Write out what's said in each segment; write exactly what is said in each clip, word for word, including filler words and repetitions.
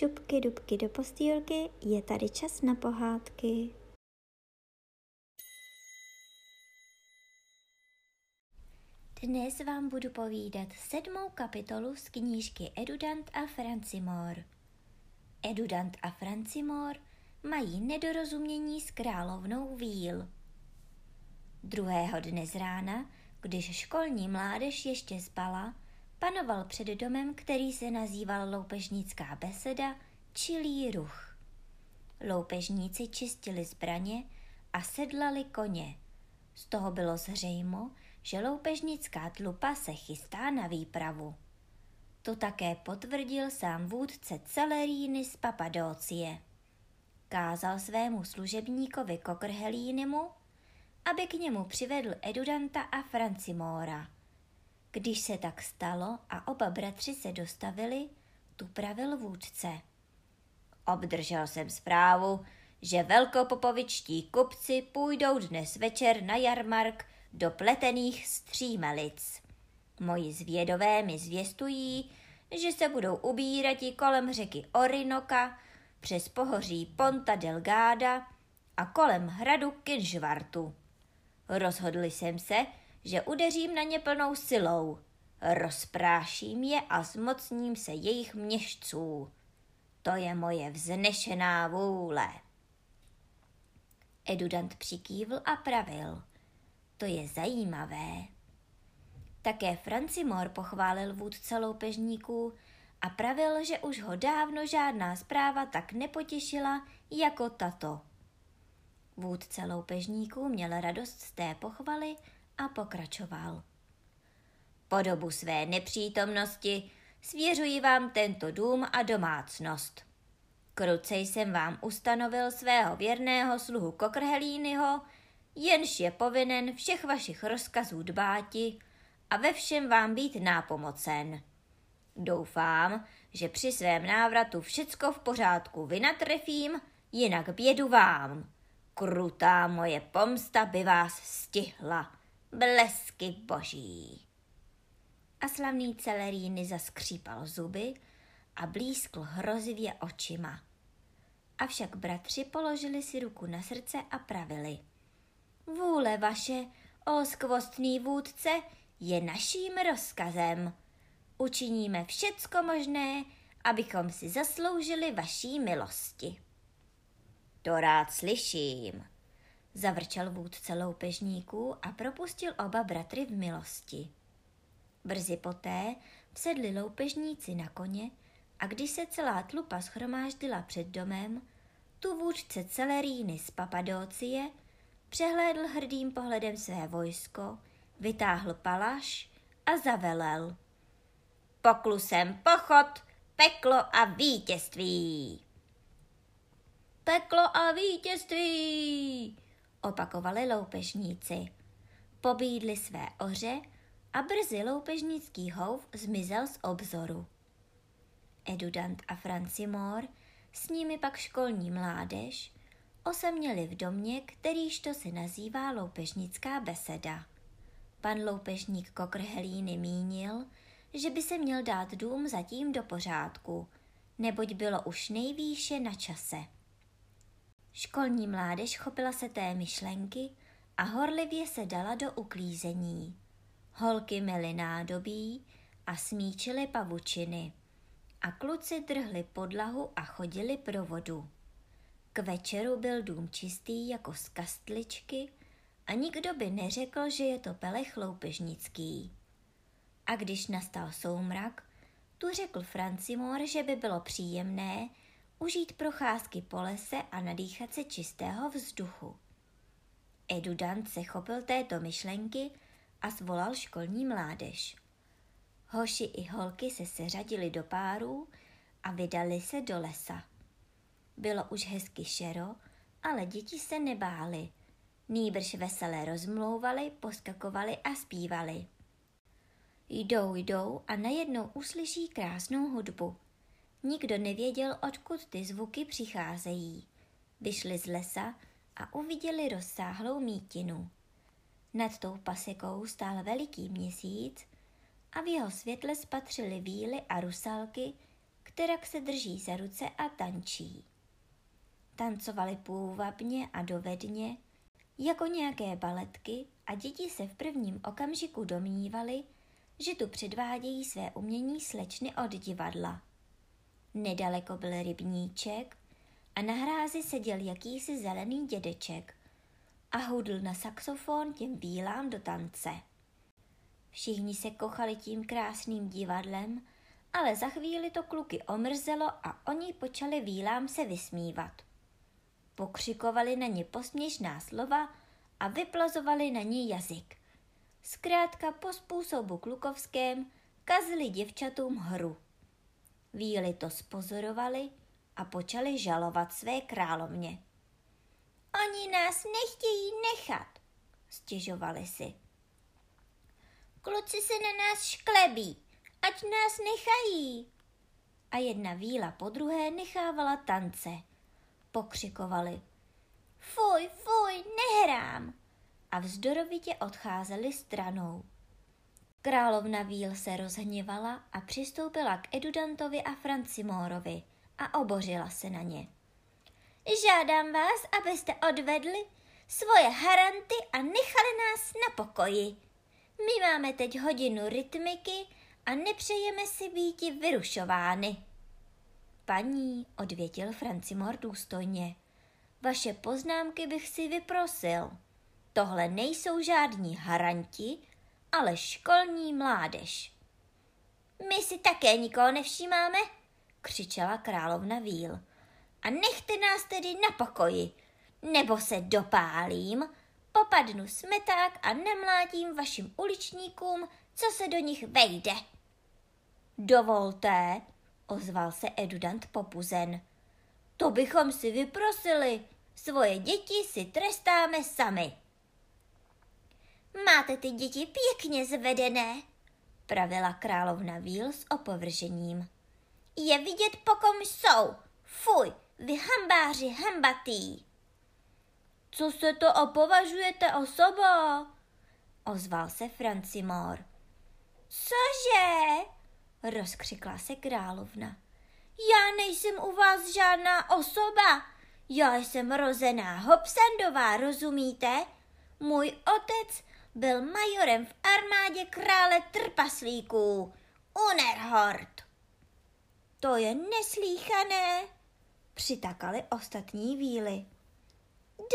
šupky dubky do postýlky, je tady čas na pohádky. Dnes vám budu povídat sedmou kapitolu z knížky Edudant a Francimor. Edudant a Francimor mají nedorozumění s královnou Víl. Druhého dne z rána, když školní mládež ještě spala, panoval před domem, který se nazýval Loupežnická beseda, čilý ruch. Loupežníci čistili zbraně a sedlali koně. Z toho bylo zřejmo, že loupežnická tlupa se chystá na výpravu. To také potvrdil sám vůdce Celerýny z Papadocie. Kázal svému služebníkovi Kokrhelínimu, aby k němu přivedl Edudanta a Francimora. Když se tak stalo a oba bratři se dostavili, tu pravil vůdce. Obdržel jsem zprávu, že velkopopovičtí kupci půjdou dnes večer na jarmark do pletených střímelic. Moji zvědové mi zvěstují, že se budou ubírati kolem řeky Orinoka, přes pohoří Ponta Delgáda a kolem hradu Kinžvartu. Rozhodl jsem se, že udeřím na ně plnou silou, rozpráším je a zmocním se jejich měšců. To je moje vznešená vůle. Edudant přikývl a pravil. To je zajímavé. Také Francimor pochválil vůdce loupežníků a pravil, že už ho dávno žádná zpráva tak nepotěšila jako tato. Vůdce loupežníků měl radost z té pochvaly a pokračoval. Po dobu své nepřítomnosti svěřuji vám tento dům a domácnost. Kruce jsem vám ustanovil svého věrného sluhu Kokrhelínyho, jenž je povinen všech vašich rozkazů dbáti a ve všem vám být nápomocen. Doufám, že při svém návratu všecko v pořádku vynatrefím, jinak bědu vám. Krutá moje pomsta by vás stihla. Blesky boží. A slavný Celerini zaskřípal zuby a blízkl hrozivě očima. Avšak bratři položili si ruku na srdce a pravili. Vůle vaše, ó skvostný vůdce, je naším rozkazem. Učiníme všecko možné, abychom si zasloužili vaší milosti. To rád slyším, zavrčel vůdce loupežníků a propustil oba bratry v milosti. Brzy poté vsedli loupežníci na koně a když se celá tlupa shromáždila před domem, tu vůdce Celerýny z Papadocie přehlédl hrdým pohledem své vojsko, vytáhl palaš a zavelel. Poklusem pochod, peklo a vítězství! Peklo a vítězství! Opakovali loupežníci. Pobídli své oře a brzy loupežnický houv zmizel z obzoru. Edudant a Francimor, s nimi pak školní mládež, osaměli v domě, kterýžto se nazývá Loupežnická beseda. Pan loupežník Kokrhelíny mínil, že by se měl dát dům zatím do pořádku, neboť bylo už nejvýše na čase. Školní mládež chopila se té myšlenky a horlivě se dala do uklízení. Holky myly nádobí a smíčily pavučiny a kluci drhli podlahu a chodili pro vodu. K večeru byl dům čistý jako z kastličky a nikdo by neřekl, že je to pelech loupežnický. A když nastal soumrak, tu řekl Francimor, že by bylo příjemné užít procházky po lese a nadýchat se čistého vzduchu. Edudant se chopil této myšlenky a svolal školní mládež. Hoši i holky se seřadili do párů a vydali se do lesa. Bylo už hezky šero, ale děti se nebály. Nýbrž veselé rozmlouvali, poskakovali a zpívali. Jdou, jdou a najednou uslyší krásnou hudbu. Nikdo nevěděl, odkud ty zvuky přicházejí. Vyšli z lesa a uviděli rozsáhlou mítinu. Nad tou pasekou stál veliký měsíc a v jeho světle spatřili víly a rusalky, Tyrak se drží za ruce a tančí. Tancovali půvabně a dovedně, jako nějaké baletky, a děti se v prvním okamžiku domnívali, že tu předvádějí své umění slečny od divadla. Nedaleko byl rybníček a na hrázi seděl jakýsi zelený dědeček a hudl na saxofon těm bílám do tance. Všichni se kochali tím krásným divadlem, ale za chvíli to kluky omrzelo a oni počali vílám se vysmívat. Pokřikovali na ně posměšná slova a vyplazovali na ně jazyk. Zkrátka po způsobu klukovském kazili děvčatům hru. Víly to spozorovali a počali žalovat své královně. Oni nás nechtějí nechat, stěžovali si. Kluci se na nás šklebí, ať nás nechají. A jedna víla po druhé nechávala tance. Pokřikovali. Fuj, fuj, nehrám. A vzdorovitě odcházeli stranou. Královna víl se rozhněvala a přistoupila k Edudantovi a Francimorovi a obořila se na ně. Žádám vás, abyste odvedli svoje haranty a nechali nás na pokoji. My máme teď hodinu rytmiky a nepřejeme si býti vyrušovány. Paní, odvětil Francimor důstojně, vaše poznámky bych si vyprosil. Tohle nejsou žádní haranti, ale školní mládež. My si také nikoho nevšímáme, křičela královna víl. A nechte nás tedy na pokoji, nebo se dopálím, popadnu smeták a namlátím vašim uličníkům, co se do nich vejde. Dovolte, ozval se Edudant popuzen. To bychom si vyprosili, svoje děti si trestáme sami. Máte ty děti pěkně zvedené, pravila královna víl s opovržením. Je vidět, po kom jsou. Fuj, vy hambáři hambatý. Co se to opovažujete, osobo? Ozval se Francimor. Cože? Rozkřikla se královna. Já nejsem u vás žádná osoba. Já jsem rozená Hopsandová, rozumíte? Můj otec byl majorem v armádě krále trpaslíků, Unerhort. To je neslýchané, přitakali ostatní víly.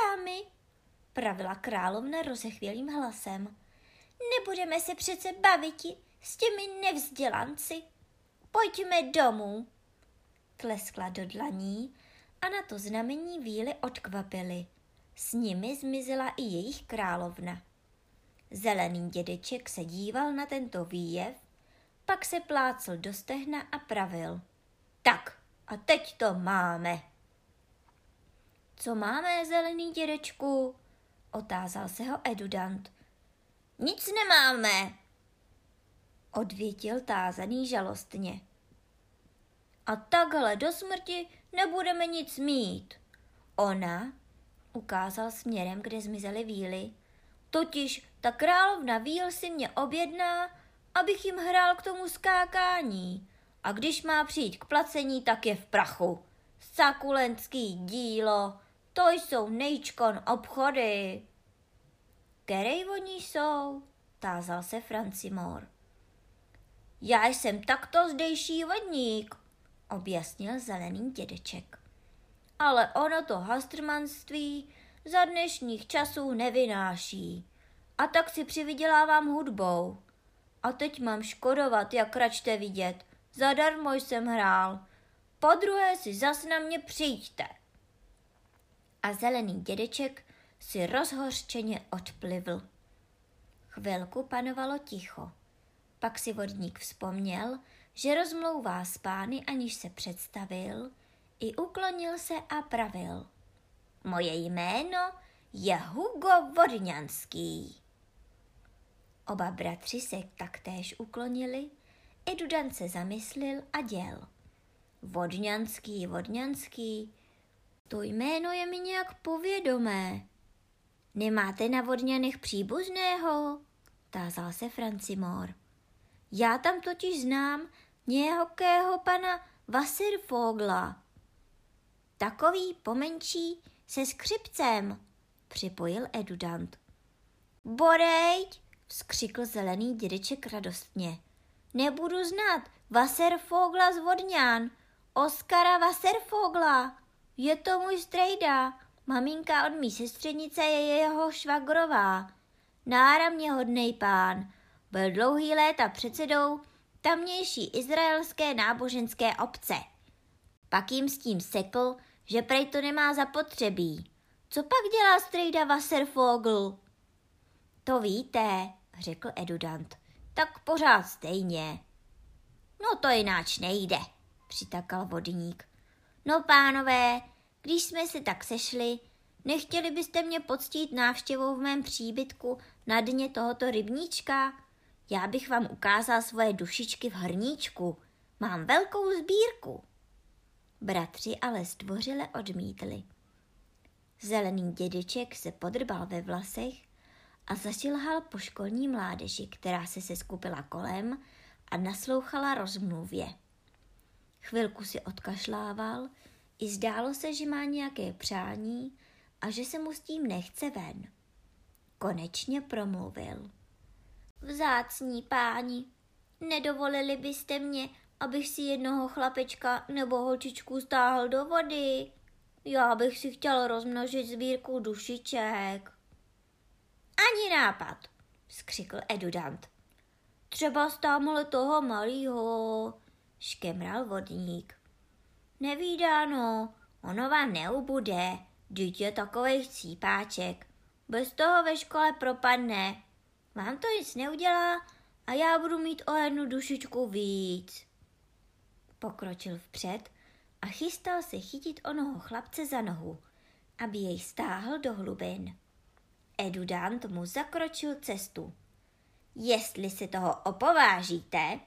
Dámy, pravila královna rozechvělým hlasem, nebudeme se přece baviti s těmi nevzdělanci. Pojďme domů. Tleskla do dlaní a na to znamení víly odkvapily. S nimi zmizela i jejich královna. Zelený dědeček se díval na tento výjev, pak se plácl do stehna a pravil. Tak, a teď to máme. Co máme, zelený dědečku? Otázal se ho Edudant. Nic nemáme, odvětil tázaný žalostně. A takhle do smrti nebudeme nic mít. Ona, ukázal směrem, kde zmizely víly, totiž ta královna víl si mě objedná, abych jim hrál k tomu skákání. A když má přijít k placení, tak je v prachu. Sakulenský dílo, to jsou nejčkon obchody. Kerej oni jsou? Tázal se Francimor. Já jsem takto zdejší vodník, objasnil zelený dědeček. Ale ono to hastrmanství za dnešních časů nevynáší. A tak si přivydělávám hudbou. A teď mám škodovat, jak račte vidět. Zadarmo jsem hrál. Podruhé si zas na mě přijďte. A zelený dědeček si rozhořčeně odplivl. Chvilku panovalo ticho. Pak si vodník vzpomněl, že rozmlouvá s pány, aniž se představil, i uklonil se a pravil. Moje jméno je Hugo Vodňanský. Oba bratři se taktéž uklonili, Edudant se zamyslil a děl. Vodňanský, Vodňanský, to jméno je mi nějak povědomé. Nemáte na Vodňanech příbuzného? Tázal se Francimor. Já tam totiž znám nějakého pana Wasserfogla. Takový pomenší se skřipcem, připojil Edudant. Borejď, vzkřikl zelený dědeček radostně. Nebudu znát Wasserfogla z Vodňan, Oskara Wasserfogla. Je to můj strejda, maminka od mý sestřenice je jeho švagrová. Náramně hodnej pán, byl dlouhý léta předsedou tamnější izraelské náboženské obce. Pak jim s tím sekl, že prej to nemá zapotřebí. Co pak dělá strejda Wasserfogl? To víte, řekl Edudant, tak pořád stejně. No to jináč nejde, přitakal vodník. No pánové, když jsme se tak sešli, nechtěli byste mě poctít návštěvou v mém příbytku na dně tohoto rybníčka? Já bych vám ukázal svoje dušičky v hrníčku. Mám velkou sbírku. Bratři ale zdvořile odmítli. Zelený dědeček se podrbal ve vlasech a zašilhal po školní mládeži, která se seskupila kolem a naslouchala rozmluvě. Chvilku si odkašlával, i zdálo se, že má nějaké přání a že se mu s tím nechce ven. Konečně promluvil. Vzácní páni, nedovolili byste mě, abych si jednoho chlapečka nebo holčičku stáhl do vody. Já bych si chtěl rozmnožit sbírku dušiček. Ani nápad, skřikl Edudant. Třeba z támhle toho malýho, škemral vodník. Nevídáno, ono vám neubude, dítě takovej cípáček. Bez toho ve škole propadne. Vám to nic neudělá a já budu mít o jednu dušičku víc. Pokročil vpřed a chystal se chytit onoho chlapce za nohu, aby jej stáhl do hlubin. Edudant mu zakročil cestu. Jestli se toho opovážíte,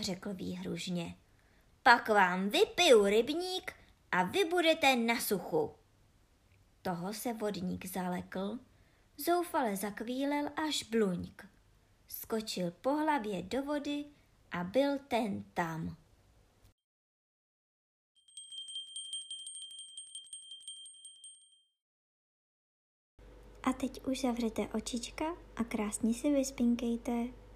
řekl výhružně, pak vám vypiju rybník a vy budete na suchu. Toho se vodník zalekl, zoufale zakvílel až bluňk. Skočil po hlavě do vody a byl ten tam. A teď už zavřete očička a krásně si vyspinkejte.